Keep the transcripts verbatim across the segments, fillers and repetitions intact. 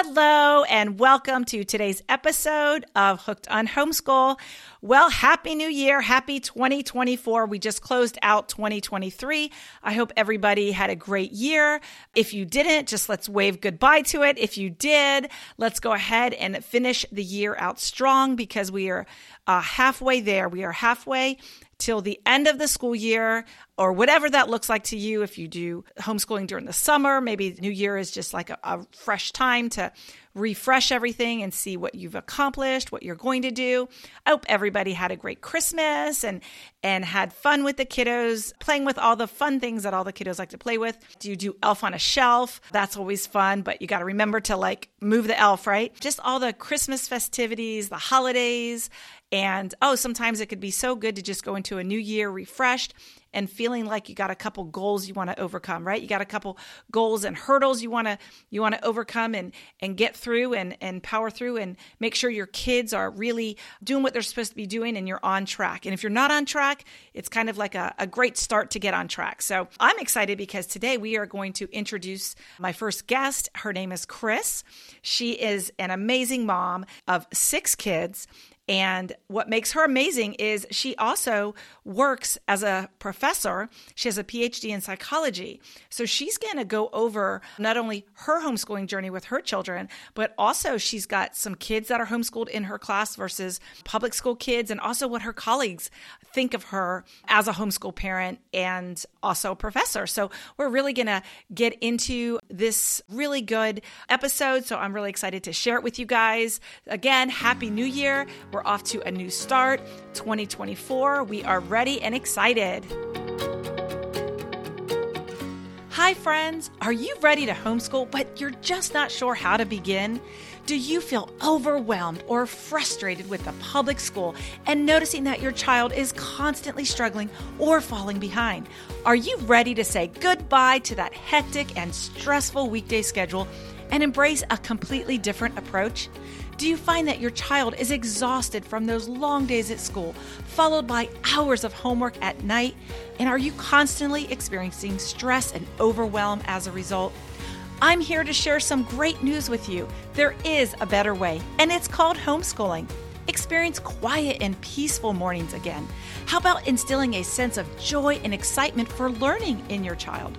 Hello and welcome to today's episode of Hooked on Homeschool. Well, happy new year. Happy twenty twenty-four. We just closed out twenty twenty-three. I hope everybody had a great year. If you didn't, just let's wave goodbye to it. If you did, let's go ahead and finish the year out strong because we are uh, halfway there. We are halfway till the end of the school year or whatever that looks like to you. If you do homeschooling during the summer, maybe New Year is just like a, a fresh time to refresh everything and see what you've accomplished, what you're going to do. I hope everybody had a great Christmas and and had fun with the kiddos, playing with all the fun things that all the kiddos like to play with. Do you do Elf on a Shelf? That's always fun, but you got to remember to like move the elf, right? Just all the Christmas festivities, the holidays, and oh, sometimes it could be so good to just go into a new year refreshed and feeling like you got a couple goals you want to overcome, right? You got a couple goals and hurdles you want to you want to overcome and and get through and and power through and make sure your kids are really doing what they're supposed to be doing and you're on track. And if you're not on track, it's kind of like a, a great start to get on track. So I'm excited because today we are going to introduce my first guest. Her name is Chris. She is an amazing mom of six kids. And what makes her amazing is she also works as a professor. She has a P H D in psychology. So she's going to go over not only her homeschooling journey with her children, but also she's got some kids that are homeschooled in her class versus public school kids, and also what her colleagues think of her as a homeschool parent and also a professor. So we're really going to get into this really good episode. So I'm really excited to share it with you guys. Again, Happy New Year. We're off to a new start, twenty twenty-four. We are ready and excited. Hi friends, are you ready to homeschool, but you're just not sure how to begin? Do you feel overwhelmed or frustrated with the public school and noticing that your child is constantly struggling or falling behind? Are you ready to say goodbye to that hectic and stressful weekday schedule and embrace a completely different approach? Do you find that your child is exhausted from those long days at school, followed by hours of homework at night? And are you constantly experiencing stress and overwhelm as a result? I'm here to share some great news with you. There is a better way, and it's called homeschooling. Experience quiet and peaceful mornings again. How about instilling a sense of joy and excitement for learning in your child?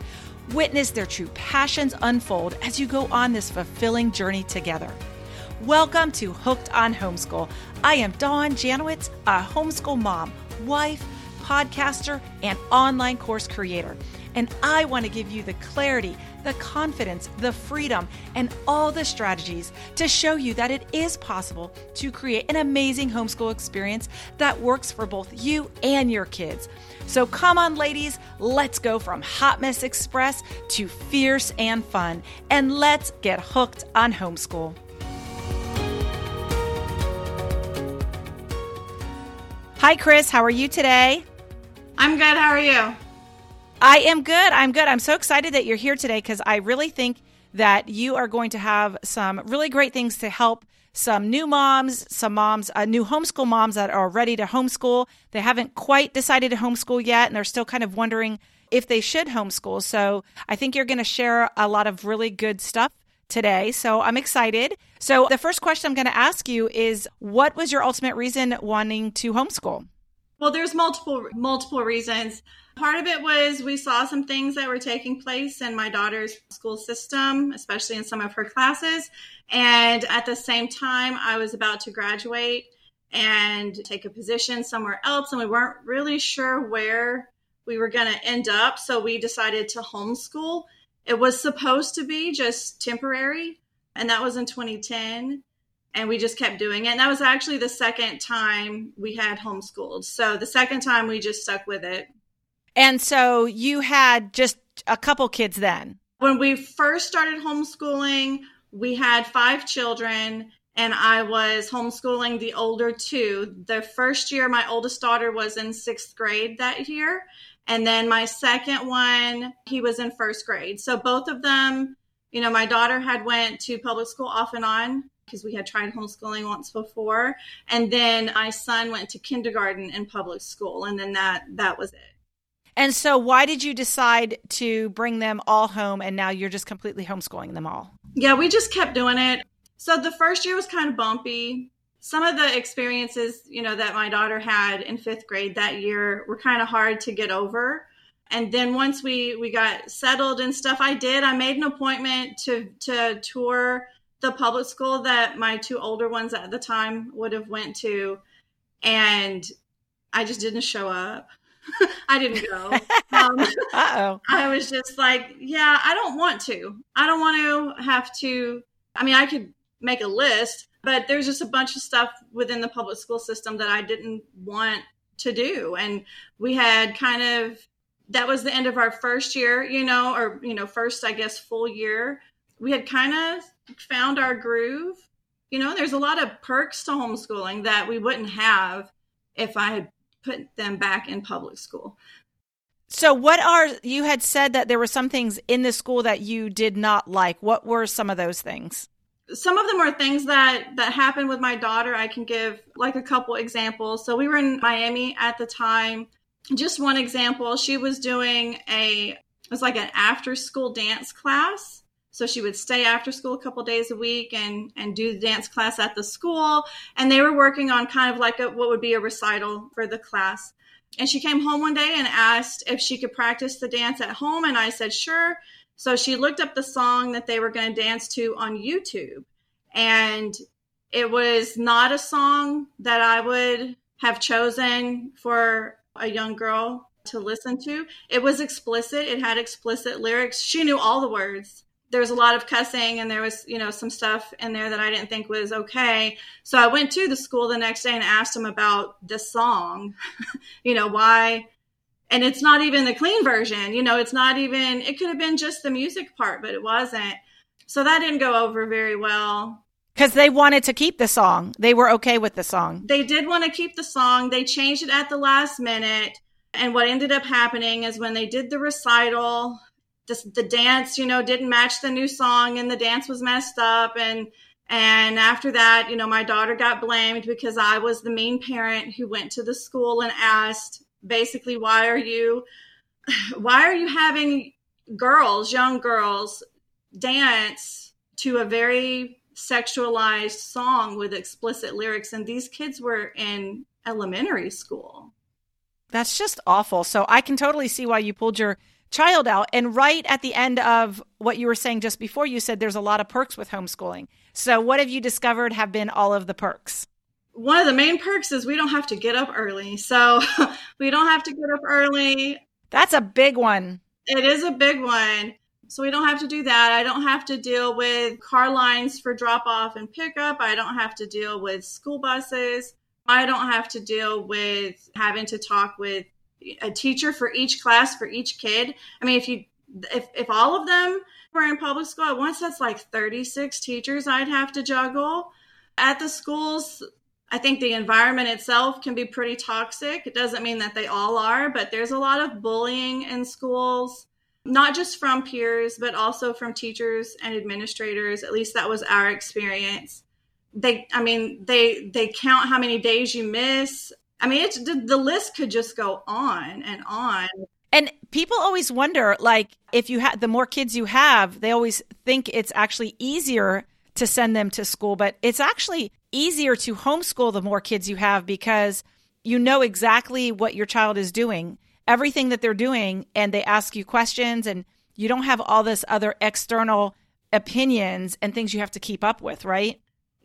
Witness their true passions unfold as you go on this fulfilling journey together. Welcome to Hooked on Homeschool. I am Dawn Janowitz, a homeschool mom, wife, podcaster, and online course creator. And I want to give you the clarity, the confidence, the freedom, and all the strategies to show you that it is possible to create an amazing homeschool experience that works for both you and your kids. So come on, ladies, let's go from hot mess express to fierce and fun, and let's get hooked on homeschool. Hi, Chris. How are you today? I'm good. How are you? I am good. I'm good. I'm so excited that you're here today because I really think that you are going to have some really great things to help some new moms, some moms, uh, new homeschool moms that are ready to homeschool. They haven't quite decided to homeschool yet, and they're still kind of wondering if they should homeschool. So I think you're going to share a lot of really good stuff today. So I'm excited. So the first question I'm going to ask you is, what was your ultimate reason wanting to homeschool? Well, there's multiple, multiple reasons. Part of it was we saw some things that were taking place in my daughter's school system, especially in some of her classes. And at the same time, I was about to graduate and take a position somewhere else. And we weren't really sure where we were going to end up. So we decided to homeschool. It was supposed to be just temporary. And that was in twenty ten. And we just kept doing it. And that was actually the second time we had homeschooled. So the second time we just stuck with it. And so you had just a couple kids then? When we first started homeschooling, we had five children and I was homeschooling the older two. The first year, my oldest daughter was in sixth grade that year. And then my second one, he was in first grade. So both of them, you know, my daughter had went to public school off and on because we had tried homeschooling once before. And then my son went to kindergarten and public school. And then that that was it. And so why did you decide to bring them all home and now you're just completely homeschooling them all? yeah, we just kept doing it. So the first year was kind of bumpy. Some of the experiences, you know, that my daughter had in fifth grade that year were kind of hard to get over. And then once we, we got settled and stuff, I did, I made an appointment to, to tour the public school that my two older ones at the time would have went to. And I just didn't show up. I didn't go. Um, Uh-oh. I was just like, yeah, I don't want to. I don't want to have to. I mean, I could make a list, but there's just a bunch of stuff within the public school system that I didn't want to do. And we had kind of, that was the end of our first year, you know, or, you know, first, I guess, full year. We had kind of found our groove. You know, there's a lot of perks to homeschooling that we wouldn't have if I had put them back in public school. So what are, you had said that there were some things in the school that you did not like. What were some of those things? Some of them are things that, that happened with my daughter. I can give like a couple examples. So we were in Miami at the time. Just one example, she was doing a, it was like an after school dance class. So she would stay after school a couple days a week and, and do the dance class at the school. And they were working on kind of like a, what would be a recital for the class. And she came home one day and asked if she could practice the dance at home. And I said, sure. So she looked up the song that they were going to dance to on YouTube. And it was not a song that I would have chosen for a young girl to listen to. It was explicit. It had explicit lyrics. She knew all the words. There was a lot of cussing and there was, you know, some stuff in there that I didn't think was okay. So I went to the school the next day and asked them about this song, you know, why. And it's not even the clean version, you know, it's not even, it could have been just the music part, but it wasn't. So that didn't go over very well. Because they wanted to keep the song. They were okay with the song. They did want to keep the song. They changed it at the last minute. And what ended up happening is when they did the recital, This, the dance, you know, didn't match the new song and the dance was messed up. And, and after that, you know, my daughter got blamed because I was the mean parent who went to the school and asked basically, why are you, why are you having girls, young girls dance to a very sexualized song with explicit lyrics? And these kids were in elementary school. That's just awful. So I can totally see why you pulled your child out. And right at the end of what you were saying just before, you said there's a lot of perks with homeschooling. So what have you discovered have been all of the perks? One of the main perks is we don't have to get up early. So we don't have to get up early. That's a big one. It is a big one. So we don't have to do that. I don't have to deal with car lines for drop off and pickup. I don't have to deal with school buses. I don't have to deal with having to talk with a teacher for each class, for each kid. I mean, if you, if, if all of them were in public school at once, that's like thirty-six teachers I'd have to juggle. At the schools, I think the environment itself can be pretty toxic. It doesn't mean that they all are, but there's a lot of bullying in schools, not just from peers, but also from teachers and administrators. At least that was our experience. They, I mean, they, they count how many days you miss. I mean, it's, the, the list could just go on and on. And people always wonder, like, if you have the more kids you have, they always think it's actually easier to send them to school. But it's actually easier to homeschool the more kids you have because you know exactly what your child is doing, everything that they're doing, and they ask you questions, and you don't have all this other external opinions and things you have to keep up with, right?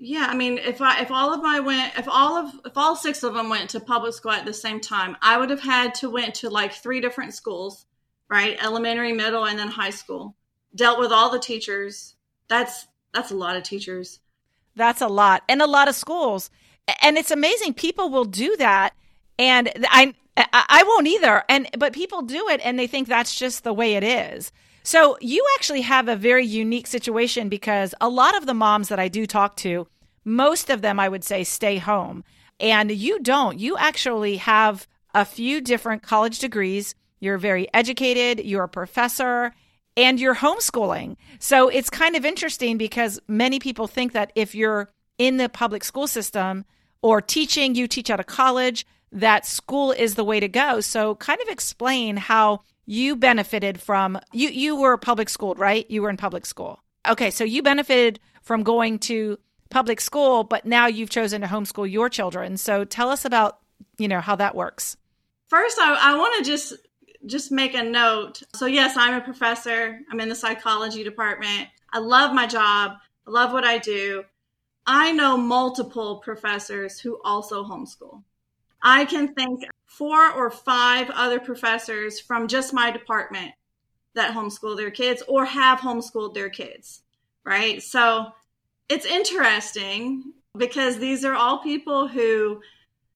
Yeah, I mean, if I if all of my went if all of if all six of them went to public school at the same time, I would have had to went to like three different schools, right? Elementary, middle, and then high school. Dealt with all the teachers. That's that's a lot of teachers. That's a lot, and a lot of schools. And it's amazing people will do that, and I I won't either. And but people do it, and they think that's just the way it is. So you actually have a very unique situation because a lot of the moms that I do talk to, most of them, I would say, stay home. And you don't. You actually have a few different college degrees. You're very educated. You're a professor. And you're homeschooling. So it's kind of interesting because many people think that if you're in the public school system or teaching, you teach out of college, that school is the way to go. So kind of explain how you benefited from, you, you were public schooled, right? You were in public school. Okay, so you benefited from going to public school, but now you've chosen to homeschool your children. So tell us about, you know, how that works. First, I, I want to just just make a note. So yes, I'm a professor. I'm in the psychology department. I love my job. I love what I do. I know multiple professors who also homeschool. I can think four or five other professors from just my department that homeschool their kids or have homeschooled their kids, right? So it's interesting because these are all people who,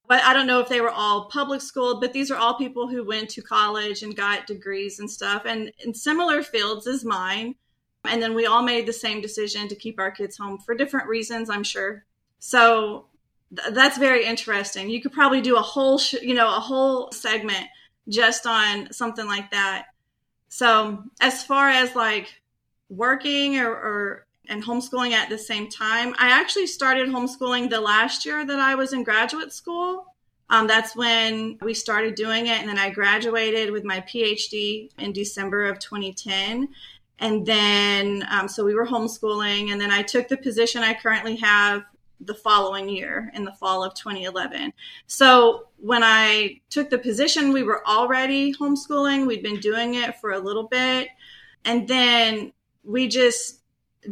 but I don't know if they were all public schooled, but these are all people who went to college and got degrees and stuff and in similar fields as mine. And then we all made the same decision to keep our kids home for different reasons, I'm sure. So th- that's very interesting. You could probably do a whole, sh- you know, a whole segment just on something like that. So as far as like working or, or and homeschooling at the same time, I actually started homeschooling the last year that I was in graduate school. Um, that's when we started doing it. And then I graduated with my P H D in December of twenty ten. And then, um, so we were homeschooling, and then I took the position I currently have the following year in the fall of twenty eleven. So when I took the position, we were already homeschooling. We'd been doing it for a little bit, and then we just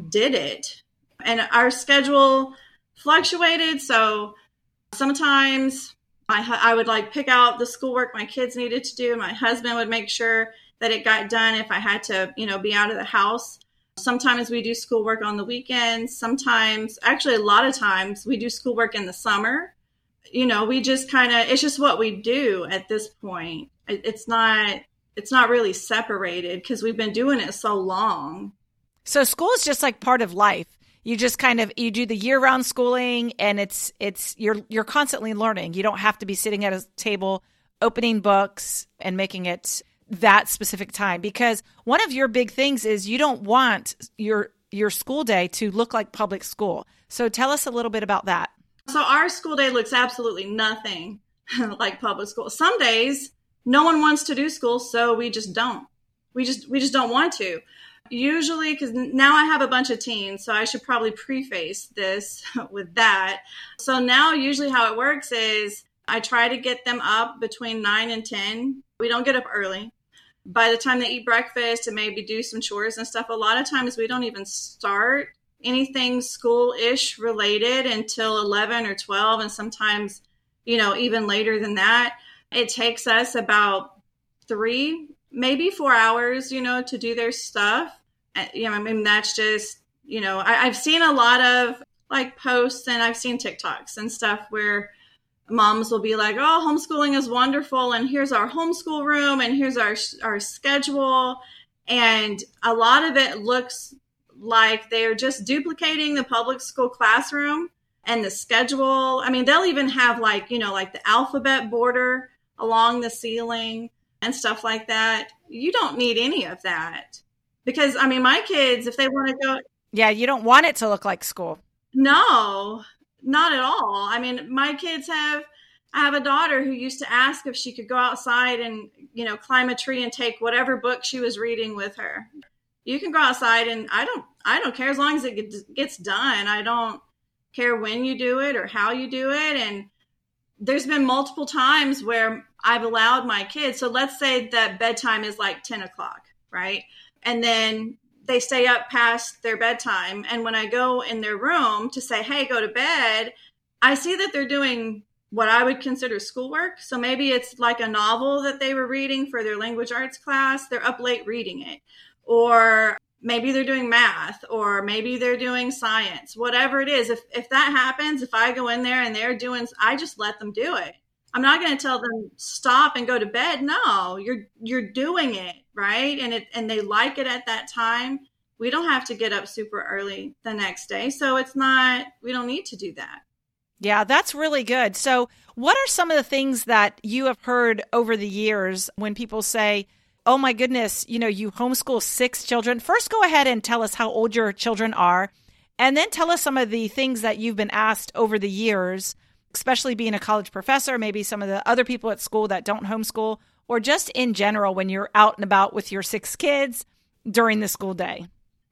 did it. And our schedule fluctuated. So sometimes I, I would like pick out the schoolwork my kids needed to do. My husband would make sure that it got done if I had to, you know, be out of the house. Sometimes we do schoolwork on the weekends. Sometimes, actually a lot of times, we do schoolwork in the summer. You know, we just kind of, it's just what we do at this point. It's not, it's not really separated because we've been doing it so long. So school is just like part of life. You just kind of, you do the year-round schooling and it's, it's, you're, you're constantly learning. You don't have to be sitting at a table, opening books and making it that specific time, because one of your big things is you don't want your your school day to look like public school. So tell us a little bit about that. So our school day looks absolutely nothing like public school. Some days no one wants to do school, so we just don't. We just we just don't want to. Usually, because now I have a bunch of teens, so I should probably preface this with that. So now usually how it works is I try to get them up between nine and ten. We don't get up early. By the time they eat breakfast and maybe do some chores and stuff, a lot of times we don't even start anything school-ish related until eleven or twelve, and sometimes, you know, even later than that. It takes us about three, maybe four hours, you know, to do their stuff. You know, I mean, that's just, you know, I, I've seen a lot of like posts and I've seen TikToks and stuff where moms will be like, oh, homeschooling is wonderful. And here's our homeschool room and here's our our schedule. And a lot of it looks like they're just duplicating the public school classroom and the schedule. I mean, they'll even have like, you know, like the alphabet border along the ceiling and stuff like that. You don't need any of that because, I mean, my kids, if they want to go. Yeah, you don't want it to look like school. No. Not at all. I mean, my kids have, I have a daughter who used to ask if she could go outside and, you know, climb a tree and take whatever book she was reading with her. You can go outside and I don't, I don't care as long as it gets done. I don't care when you do it or how you do it. And there's been multiple times where I've allowed my kids. So let's say that bedtime is like ten o'clock, right? And then they stay up past their bedtime. And when I go in their room to say, hey, go to bed, I see that they're doing what I would consider schoolwork. So maybe it's like a novel that they were reading for their language arts class. They're up late reading it. Or maybe they're doing math, or maybe they're doing science, whatever it is. If if that happens, if I go in there and they're doing, I just let them do it. I'm not going to tell them stop and go to bed. No, you're you're doing it, right? And it and they like it at that time. We don't have to get up super early the next day. So it's not, we don't need to do that. Yeah, that's really good. So what are some of the things that you have heard over the years when people say, oh my goodness, you know, you homeschool six children? First, go ahead and tell us how old your children are. And then tell us some of the things that you've been asked over the years, especially being a college professor, maybe some of the other people at school that don't homeschool, or just in general when you're out and about with your six kids during the school day.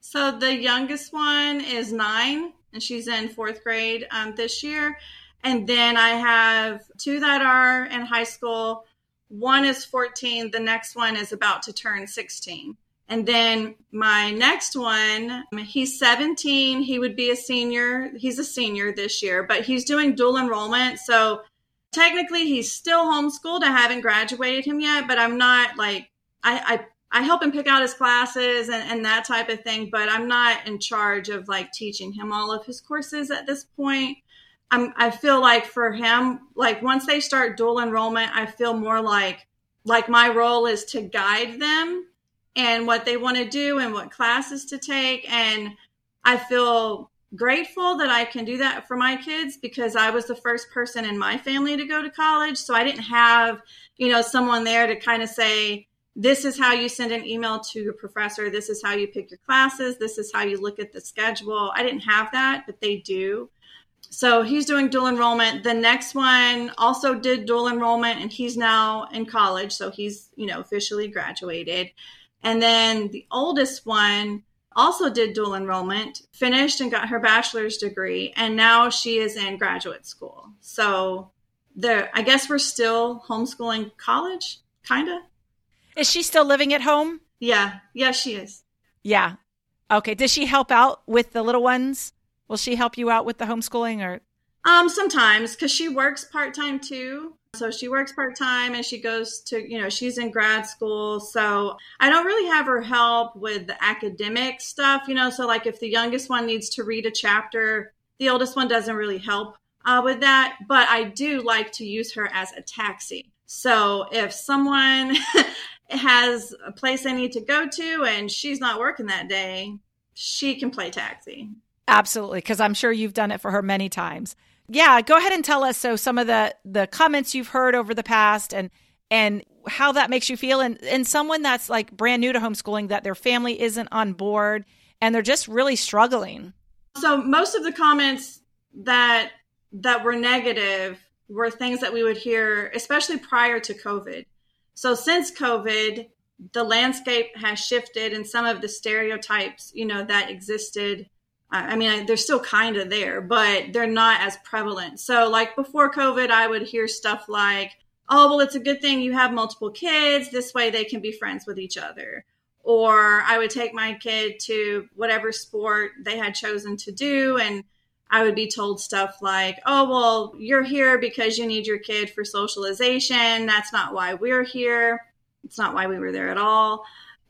So the youngest one is nine, and she's in fourth grade um, this year. And then I have two that are in high school. One is fourteen. The next one is about to turn sixteen. And then my next one, he's seventeen. He would be a senior. He's a senior this year, but he's doing dual enrollment. So technically he's still homeschooled. I haven't graduated him yet, but I'm not like, I, I, I help him pick out his classes and, and that type of thing, but I'm not in charge of like teaching him all of his courses at this point. I'm, I feel like for him, like once they start dual enrollment, I feel more like, like my role is to guide them and what they want to do and what classes to take. And I feel grateful that I can do that for my kids because I was the first person in my family to go to college. So I didn't have, you know, someone there to kind of say, this is how you send an email to your professor. This is how you pick your classes. This is how you look at the schedule. I didn't have that, but they do. So he's doing dual enrollment. The next one also did dual enrollment and he's now in college. So he's, you know, officially graduated. And then the oldest one also did dual enrollment, finished and got her bachelor's degree. And now she is in graduate school. So there, I guess we're still homeschooling college, kind of. Is she still living at home? Yeah. Yeah, she is. Yeah. Okay. Does she help out with the little ones? Will she help you out with the homeschooling or? Um, sometimes because she works part-time too. So she works part-time and she goes to, you know, she's in grad school. So I don't really have her help with the academic stuff, you know, so like if the youngest one needs to read a chapter, the oldest one doesn't really help uh, with that. But I do like to use her as a taxi. So if someone has a place they need to go to and she's not working that day, she can play taxi. Absolutely, because I'm sure you've done it for her many times. Yeah, go ahead and tell us so some of the, the comments you've heard over the past and and how that makes you feel. And, and someone that's like brand new to homeschooling, that their family isn't on board and they're just really struggling. So most of the comments that that were negative were things that we would hear, especially prior to COVID. So since COVID, the landscape has shifted and some of the stereotypes, you know, that existed, I mean, they're still kind of there, but they're not as prevalent. So like before COVID, I would hear stuff like, oh, well, it's a good thing you have multiple kids. This way they can be friends with each other. Or I would take my kid to whatever sport they had chosen to do. And I would be told stuff like, oh, well, you're here because you need your kid for socialization. That's not why we're here. It's not why we were there at all.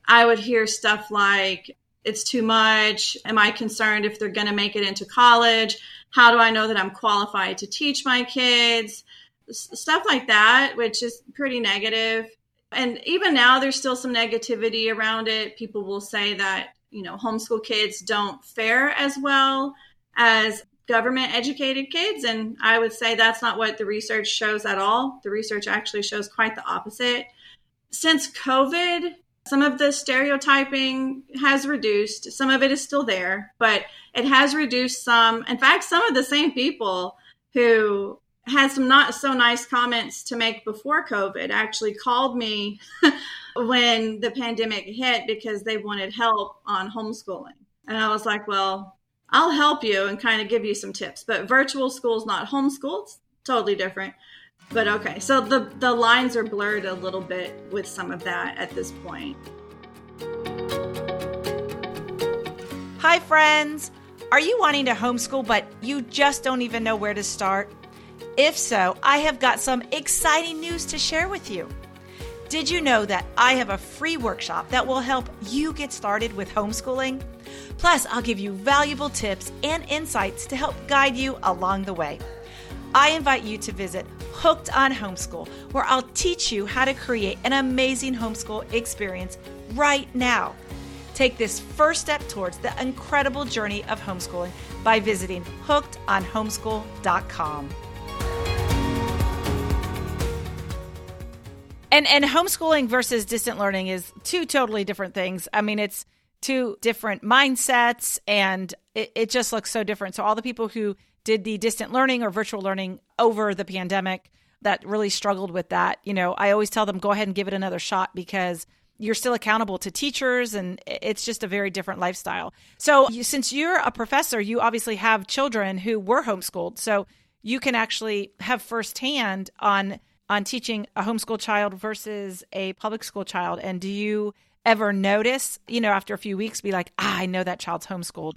I would hear stuff like, it's too much. Am I concerned if they're going to make it into college? How do I know that I'm qualified to teach my kids? S- stuff like that, which is pretty negative. And even now, there's still some negativity around it. People will say that, you know, homeschool kids don't fare as well as government educated kids. And I would say that's not what the research shows at all. The research actually shows quite the opposite. Since COVID, some of the stereotyping has reduced. Some of it is still there, but it has reduced some. In fact, some of the same people who had some not so nice comments to make before COVID actually called me when the pandemic hit because they wanted help on homeschooling. And I was like, well, I'll help you and kind of give you some tips. But virtual school's not homeschool. It's totally different. But okay, so the, the lines are blurred a little bit with some of that at this point. Hi friends! Are you wanting to homeschool but you just don't even know where to start? If so, I have got some exciting news to share with you. Did you know that I have a free workshop that will help you get started with homeschooling? Plus, I'll give you valuable tips and insights to help guide you along the way. I invite you to visit Hooked on Homeschool, where I'll teach you how to create an amazing homeschool experience right now. Take this first step towards the incredible journey of homeschooling by visiting hooked on homeschool dot com. And and homeschooling versus distant learning is two totally different things. I mean, it's two different mindsets and it, it just looks so different. So all the people who did the distant learning or virtual learning over the pandemic that really struggled with that. You know, I always tell them, go ahead and give it another shot because you're still accountable to teachers, and it's just a very different lifestyle. So you, since you're a professor, you obviously have children who were homeschooled. So you can actually have firsthand on on teaching a homeschool child versus a public school child. And do you ever notice, you know, after a few weeks, be like, ah, I know that child's homeschooled?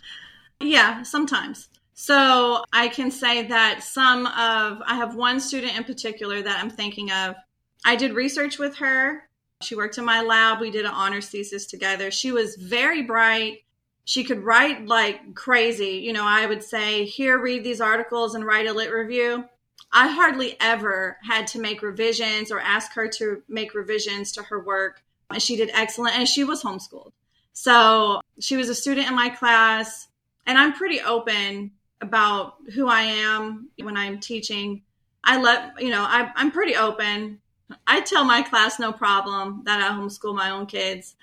Yeah, sometimes. So I can say that some of, I have one student in particular that I'm thinking of. I did research with her. She worked in my lab. We did an honors thesis together. She was very bright. She could write like crazy. You know, I would say, here, read these articles and write a lit review. I hardly ever had to make revisions or ask her to make revisions to her work. And she did excellent. And she was homeschooled. So she was a student in my class. And I'm pretty open about who I am when I'm teaching. I let, you know, I, I'm pretty open. I tell my class no problem that I homeschool my own kids.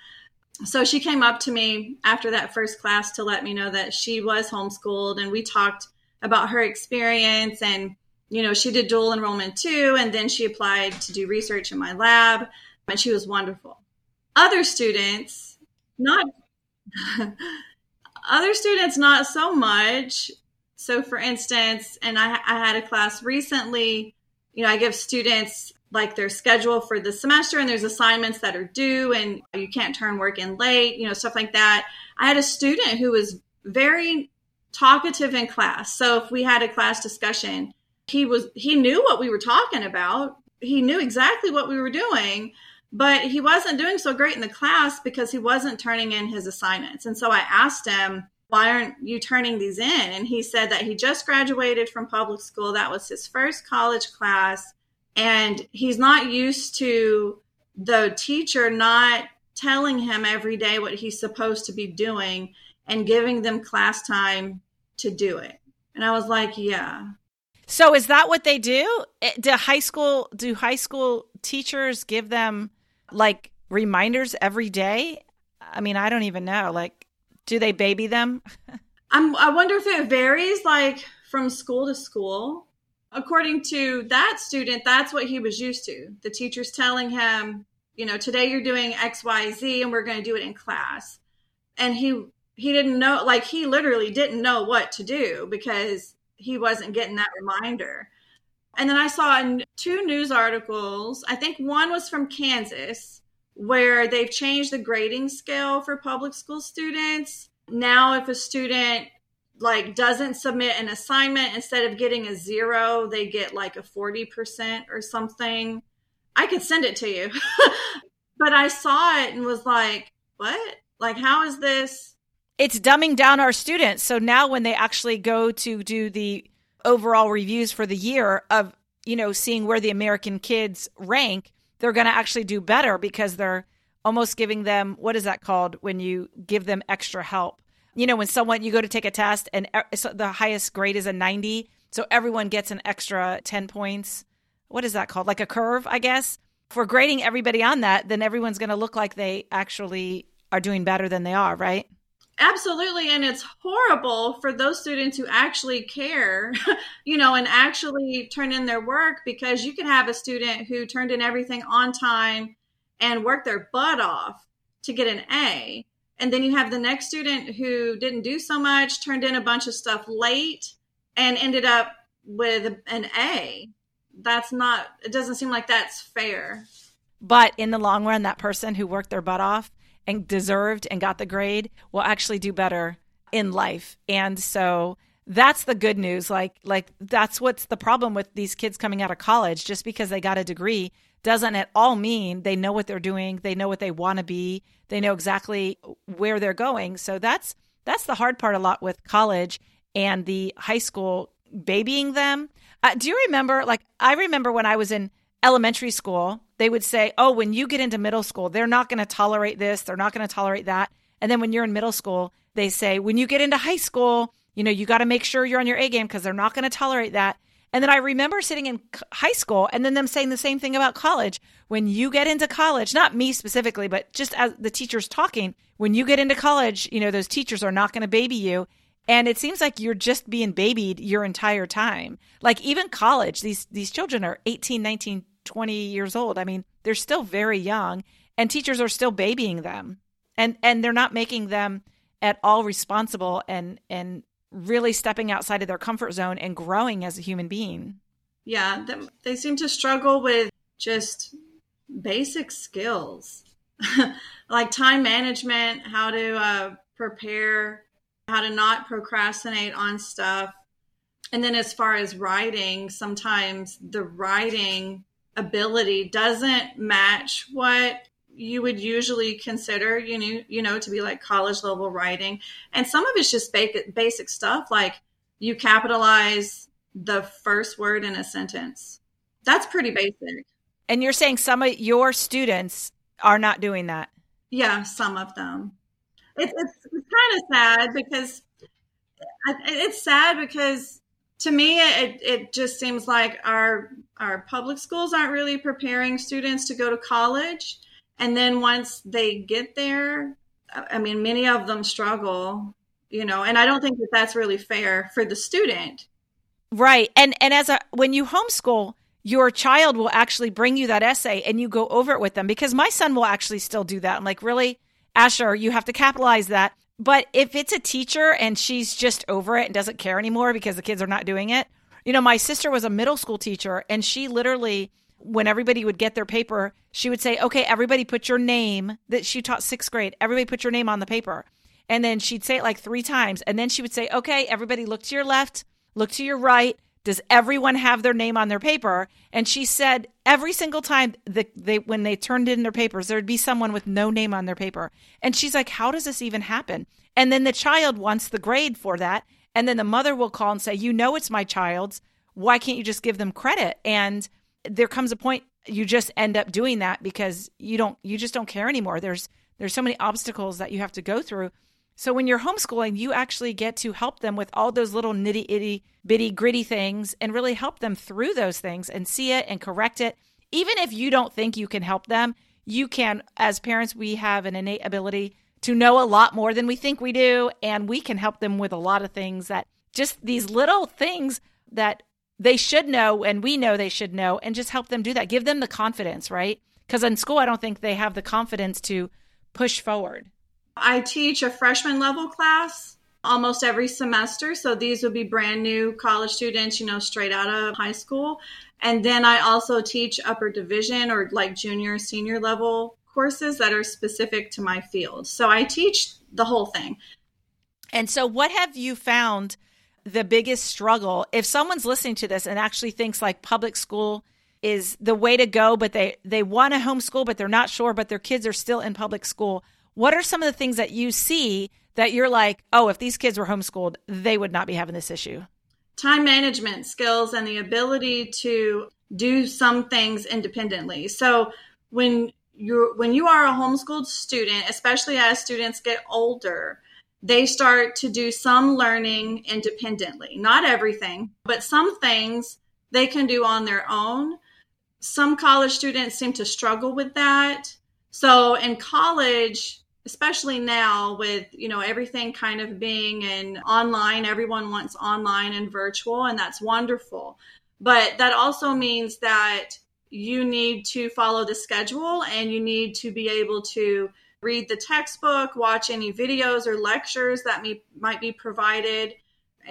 So she came up to me after that first class to let me know that she was homeschooled. And we talked about her experience, and, you know, she did dual enrollment too. And then she applied to do research in my lab, and she was wonderful. Other students, not other students, not so much. So for instance, and I, I had a class recently, you know, I give students like their schedule for the semester, and there's assignments that are due, and you can't turn work in late, you know, stuff like that. I had a student who was very talkative in class. So if we had a class discussion, he was, he knew what we were talking about. He knew exactly what we were doing, but he wasn't doing so great in the class because he wasn't turning in his assignments. And so I asked him, why aren't you turning these in? And he said that he just graduated from public school. That was his first college class. And he's not used to the teacher not telling him every day what he's supposed to be doing and giving them class time to do it. And I was like, yeah. So is that what they do? Do high school, do high school teachers give them like reminders every day? I mean, I don't even know. Like, do they baby them? I'm, I wonder if it varies like from school to school. According to that student, that's what he was used to. The teacher's telling him, you know, today you're doing X, Y, Z, and we're going to do it in class. And he he didn't know, like he literally didn't know what to do because he wasn't getting that reminder. And then I saw two news articles. I think one was from Kansas, where they've changed the grading scale for public school students. Now, if a student like doesn't submit an assignment, instead of getting a zero, they get like a forty percent or something. I could send it to you. But I saw it and was like, what? Like, how is this? It's dumbing down our students. So now when they actually go to do the overall reviews for the year of, you know, seeing where the American kids rank, they're going to actually do better because they're almost giving them, what is that called when you give them extra help? You know, when someone, you go to take a test and the highest grade is a ninety, so everyone gets an extra ten points. What is that called? Like a curve, I guess. If we're grading everybody on that, then everyone's going to look like they actually are doing better than they are, right? Absolutely. And it's horrible for those students who actually care, you know, and actually turn in their work, because you could have a student who turned in everything on time and worked their butt off to get an A. And then you have the next student who didn't do so much, turned in a bunch of stuff late, and ended up with an A. That's not, it doesn't seem like that's fair. But in the long run, that person who worked their butt off and deserved and got the grade will actually do better in life. And so that's the good news. Like, like that's what's the problem with these kids coming out of college. Just because they got a degree doesn't at all mean they know what they're doing. They know what they want to be. They know exactly where they're going. So that's that's the hard part a lot with college and the high school babying them. Uh, do you remember, like, I remember when I was in elementary school, they would say, oh, when you get into middle school, they're not going to tolerate this. They're not going to tolerate that. And then when you're in middle school, they say, when you get into high school, you know, you got to make sure you're on your A game because they're not going to tolerate that. And then I remember sitting in high school and then them saying the same thing about college. When you get into college, not me specifically, but just as the teachers talking, when you get into college, you know, those teachers are not going to baby you. And it seems like you're just being babied your entire time. Like even college, these, these children are eighteen, nineteen, twenty years old. I mean, they're still very young. and teachers are still babying them, and and they're not making them at all responsible and and really stepping outside of their comfort zone and growing as a human being. Yeah, they seem to struggle with just basic skills like time management, how to uh, prepare, how to not procrastinate on stuff. And then as far as writing, sometimes the writing ability doesn't match what you would usually consider, you know, you know, to be like college level writing. And some of it's just basic stuff, like you capitalize the first word in a sentence. That's pretty basic. And you're saying some of your students are not doing that? Yeah, some of them. It's, it's, it's kind of sad because it's sad because to me, it, it just seems like our our public schools aren't really preparing students to go to college. And then once they get there, I mean, many of them struggle, you know, and I don't think that that's really fair for the student. Right. And and as a when you homeschool, your child will actually bring you that essay and you go over it with them, because my son will actually still do that. I'm like, really, Asher, you have to capitalize that. But if it's a teacher and she's just over it and doesn't care anymore because the kids are not doing it. You know, my sister was a middle school teacher, and she literally, when everybody would get their paper, she would say, okay, everybody put your name, that she taught sixth grade, everybody put your name on the paper. And then she'd say it like three times. And then she would say, okay, everybody look to your left, look to your right. Does everyone have their name on their paper? And she said every single time that they, when they turned in their papers, there'd be someone with no name on their paper. And she's like, how does this even happen? And then the child wants the grade for that. And then the mother will call and say, you know, it's my child's. Why can't you just give them credit? And there comes a point you just end up doing that because you don't, you just don't care anymore. There's, there's so many obstacles that you have to go through. So when you're homeschooling, you actually get to help them with all those little nitty itty bitty gritty things and really help them through those things and see it and correct it. Even if you don't think you can help them, you can. As parents, we have an innate ability to know a lot more than we think we do. And we can help them with a lot of things that just these little things that they should know and we know they should know, and just help them do that. Give them the confidence, right? Because in school, I don't think they have the confidence to push forward. I teach a freshman level class almost every semester. So these would be brand new college students, you know, straight out of high school. And then I also teach upper division or like junior, senior level courses that are specific to my field. So I teach the whole thing. And so what have you found the biggest struggle? If someone's listening to this and actually thinks like public school is the way to go, but they, they want to homeschool, but they're not sure, but their kids are still in public school. What are some of the things that you see that you're like, oh, if these kids were homeschooled, they would not be having this issue? Time management skills and the ability to do some things independently. So when you're, when you are a homeschooled student, especially as students get older, they start to do some learning independently. Not everything, but some things they can do on their own. Some college students seem to struggle with that. So in college, especially now with, you know, everything kind of being in online, everyone wants online and virtual, and that's wonderful. But that also means that you need to follow the schedule and you need to be able to read the textbook, watch any videos or lectures that may, might be provided.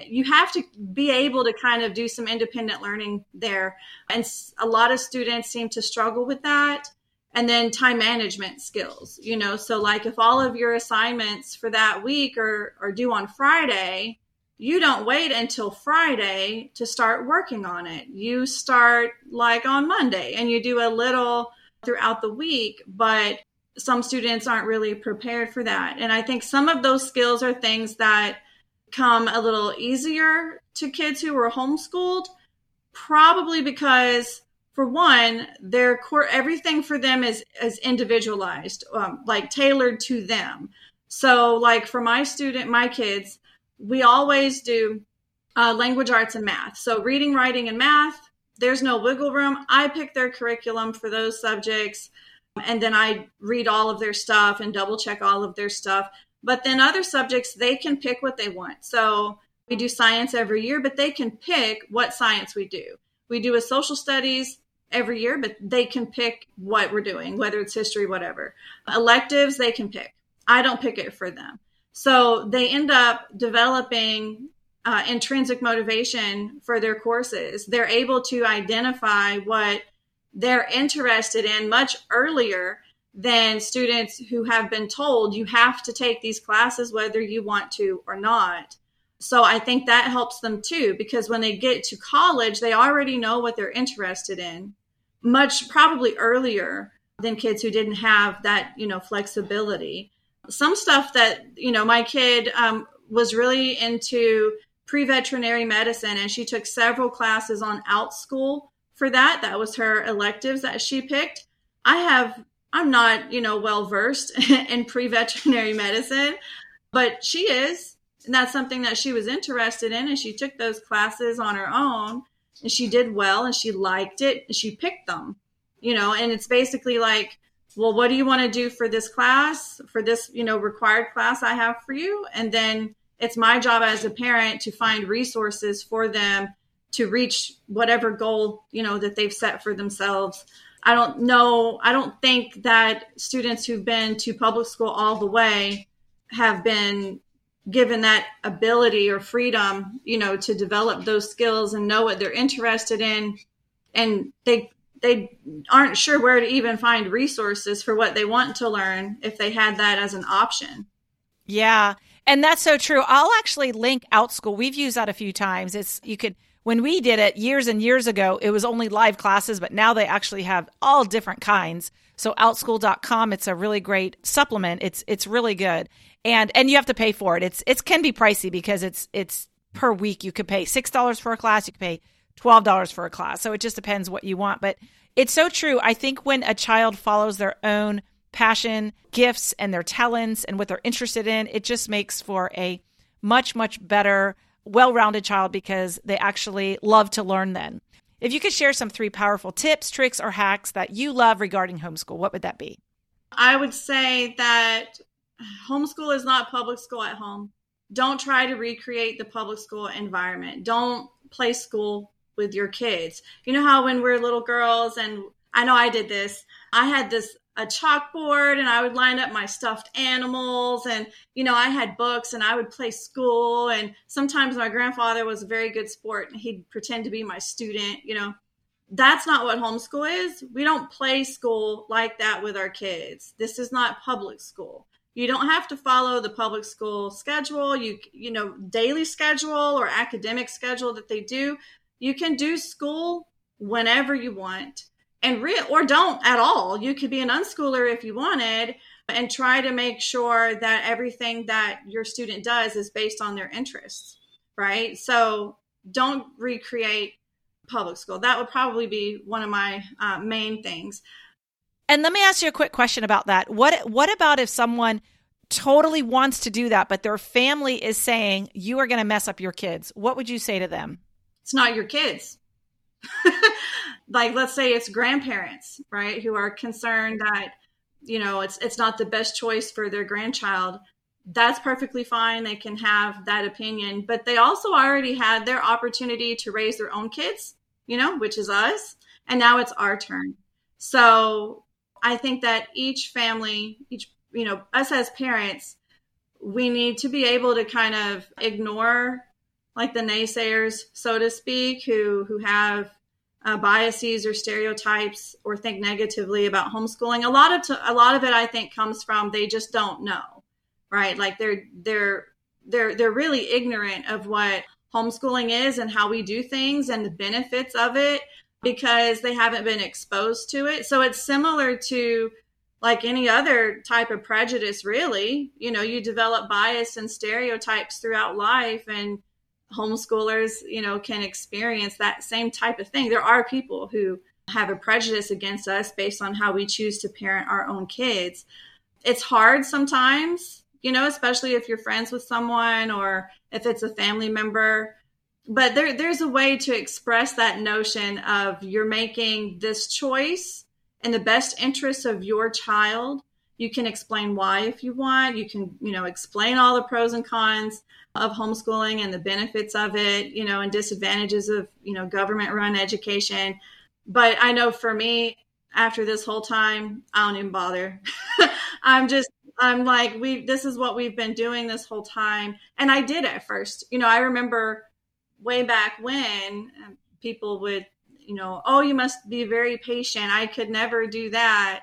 You have to be able to kind of do some independent learning there. And a lot of students seem to struggle with that. And then time management skills, you know, so like if all of your assignments for that week are, are due on Friday, you don't wait until Friday to start working on it. You start like on Monday and you do a little throughout the week, but some students aren't really prepared for that. And I think some of those skills are things that come a little easier to kids who were homeschooled, probably because for one, their core, everything for them is, is individualized, um, like tailored to them. So like for my student, my kids, we always do uh, language arts and math. So reading, writing, and math, there's no wiggle room. I pick their curriculum for those subjects, and then I read all of their stuff and double check all of their stuff. But then other subjects, they can pick what they want. So we do science every year, but they can pick what science we do. We do a social studies every year, but they can pick what we're doing, whether it's history, whatever. Electives, they can pick. I don't pick it for them. So they end up developing uh, intrinsic motivation for their courses. They're able to identify what they're interested in much earlier than students who have been told you have to take these classes whether you want to or not. So I think that helps them too, because when they get to college, they already know what they're interested in much probably earlier than kids who didn't have that, you know, flexibility. Some stuff that, you know, my kid um, was really into pre-veterinary medicine, and she took several classes on Outschool for that. That was her electives that she picked. I have, I'm not, you know, well-versed in pre-veterinary medicine, but she is. And that's something that she was interested in. And she took those classes on her own, and she did well, and she liked it, and she picked them, you know, and it's basically like, well, what do you want to do for this class, for this, you know, required class I have for you? And then it's my job as a parent to find resources for them to reach whatever goal, you know, that they've set for themselves. I don't know. I don't think that students who've been to public school all the way have been given that ability or freedom, you know, to develop those skills and know what they're interested in. And they they aren't sure where to even find resources for what they want to learn if they had that as an option. Yeah. And that's so true. I'll actually link Outschool. We've used that a few times. It's you could when we did it years and years ago, it was only live classes, but now they actually have all different kinds. So outschool dot com, it's a really great supplement. It's it's really good. And and you have to pay for it. It's it can be pricey because it's it's per week. You could pay six dollars for a class. You could pay twelve dollars for a class. So it just depends what you want. But it's so true. I think when a child follows their own passion, gifts, and their talents and what they're interested in, it just makes for a much, much better, well-rounded child because they actually love to learn then. If you could share some three powerful tips, tricks, or hacks that you love regarding homeschool, what would that be? I would say that homeschool is not public school at home. Don't try to recreate the public school environment. Don't play school with your kids. You know how when we're little girls, and I know I did this, I had this a chalkboard and I would line up my stuffed animals, and, you know, I had books and I would play school. And sometimes my grandfather was a very good sport and he'd pretend to be my student, you know. That's not what homeschool is. We don't play school like that with our kids. This is not public school. You don't have to follow the public school schedule, you, you know, daily schedule or academic schedule that they do. You can do school whenever you want. And re- or don't at all. You could be an unschooler if you wanted and try to make sure that everything that your student does is based on their interests, right? So don't recreate public school. That would probably be one of my uh, main things. And let me ask you a quick question about that. What What about if someone totally wants to do that, but their family is saying, you are going to mess up your kids? What would you say to them? It's not your kids. Like, let's say it's grandparents, right, who are concerned that, you know, it's it's not the best choice for their grandchild. That's perfectly fine. They can have that opinion, but they also already had their opportunity to raise their own kids, you know, which is us. And now it's our turn. So I think that each family, each, you know, us as parents, we need to be able to kind of ignore like the naysayers, so to speak, who, who have uh, biases or stereotypes or think negatively about homeschooling. A lot of, t- a lot of it, I think, comes from, they just don't know, right? Like they're, they're, they're, they're really ignorant of what homeschooling is and how we do things and the benefits of it because they haven't been exposed to it. So it's similar to like any other type of prejudice, really. You know, you develop bias and stereotypes throughout life, and homeschoolers, you know, can experience that same type of thing. There are people who have a prejudice against us based on how we choose to parent our own kids. It's hard sometimes, you know, especially if you're friends with someone or if it's a family member. But there, there's a way to express that notion of, you're making this choice in the best interest of your child. You can explain why if you want. You can, you know, explain all the pros and cons of homeschooling and the benefits of it, you know, and disadvantages of, you know, government-run education. But I know for me, after this whole time, I don't even bother. I'm just, I'm like, we, this is what we've been doing this whole time. And I did at first, you know, I remember way back when people would, you know, oh, you must be very patient. I could never do that.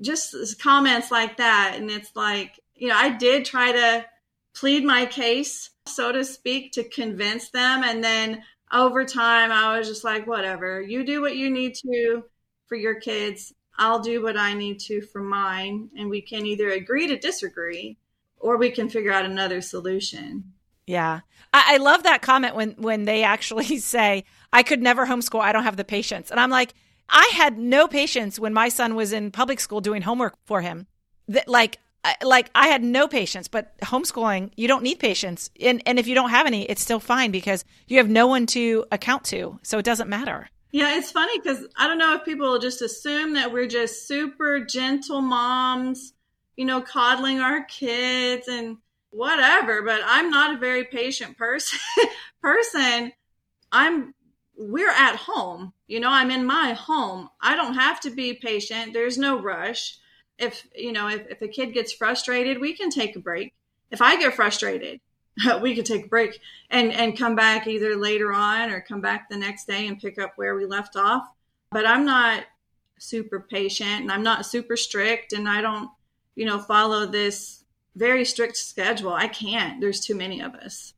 Just comments like that. And it's like, you know, I did try to plead my case, so to speak, to convince them. And then over time, I was just like, whatever, you do what you need to for your kids. I'll do what I need to for mine. And we can either agree to disagree, or we can figure out another solution. Yeah. I, I love that comment when, when they actually say, I could never homeschool. I don't have the patience. And I'm like, I had no patience when my son was in public school doing homework for him. That, like, I, like I had no patience, but homeschooling, you don't need patience. And, and if you don't have any, it's still fine because you have no one to account to. So it doesn't matter. Yeah, it's funny because I don't know if people just assume that we're just super gentle moms, you know, coddling our kids and whatever, but I'm not a very patient person. person. I'm, we're at home, you know, I'm in my home. I don't have to be patient. There's no rush. If, you know, if, if a kid gets frustrated, we can take a break. If I get frustrated, we could take a break and, and come back either later on or come back the next day and pick up where we left off. But I'm not super patient and I'm not super strict and I don't, you know, follow this very strict schedule. I can't. There's too many of us.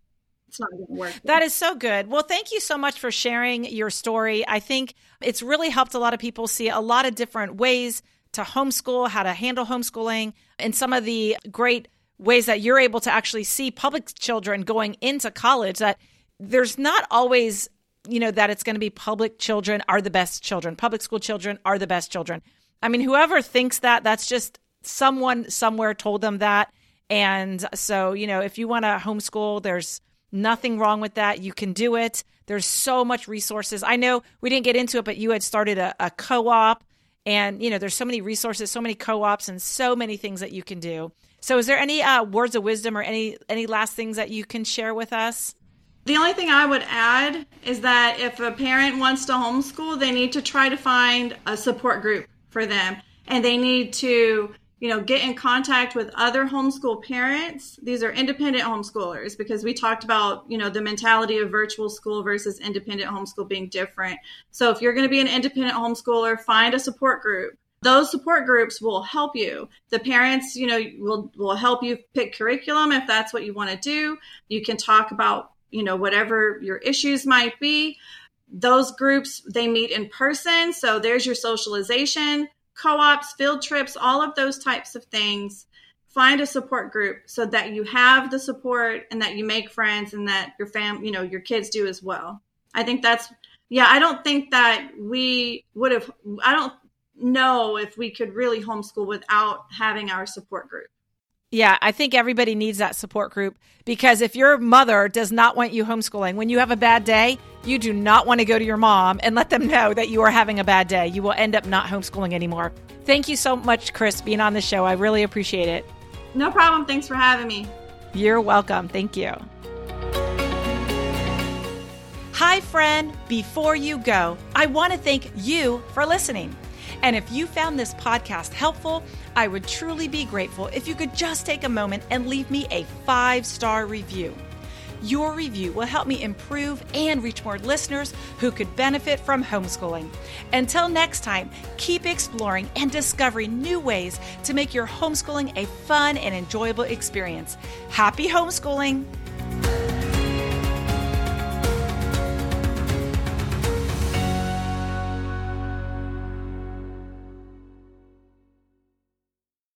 It's not going to work. That is so good. Well, thank you so much for sharing your story. I think it's really helped a lot of people see a lot of different ways to homeschool, how to handle homeschooling, and some of the great ways that you're able to actually see public children going into college, that there's not always, you know, that it's going to be public children are the best children. Public school children are the best children. I mean, whoever thinks that, that's just someone somewhere told them that. And so, you know, if you want to homeschool, there's nothing wrong with that. You can do it. There's so much resources. I know we didn't get into it, but you had started a, a co-op and, you know, there's so many resources, so many co-ops and so many things that you can do. So is there any uh, words of wisdom or any, any last things that you can share with us? The only thing I would add is that if a parent wants to homeschool, they need to try to find a support group for them. And they need to, you know, get in contact with other homeschool parents. These are independent homeschoolers because we talked about, you know, the mentality of virtual school versus independent homeschool being different. So if you're going to be an independent homeschooler, find a support group. Those support groups will help you. The parents, you know, will, will help you pick curriculum if that's what you want to do. You can talk about, you know, whatever your issues might be. Those groups, they meet in person. So there's your socialization, co-ops, field trips, all of those types of things. Find a support group so that you have the support and that you make friends and that your fam, you know, your kids do as well. I think that's, yeah, I don't think that we would have, I don't, know if we could really homeschool without having our support group. Yeah, I think everybody needs that support group because if your mother does not want you homeschooling, when you have a bad day, you do not want to go to your mom and let them know that you are having a bad day. You will end up not homeschooling anymore. Thank you so much, Chris, being on the show. I really appreciate it. No problem. Thanks for having me. You're welcome. Thank you. Hi, friend. Before you go, I want to thank you for listening. And if you found this podcast helpful, I would truly be grateful if you could just take a moment and leave me a five-star review. Your review will help me improve and reach more listeners who could benefit from homeschooling. Until next time, keep exploring and discovering new ways to make your homeschooling a fun and enjoyable experience. Happy homeschooling!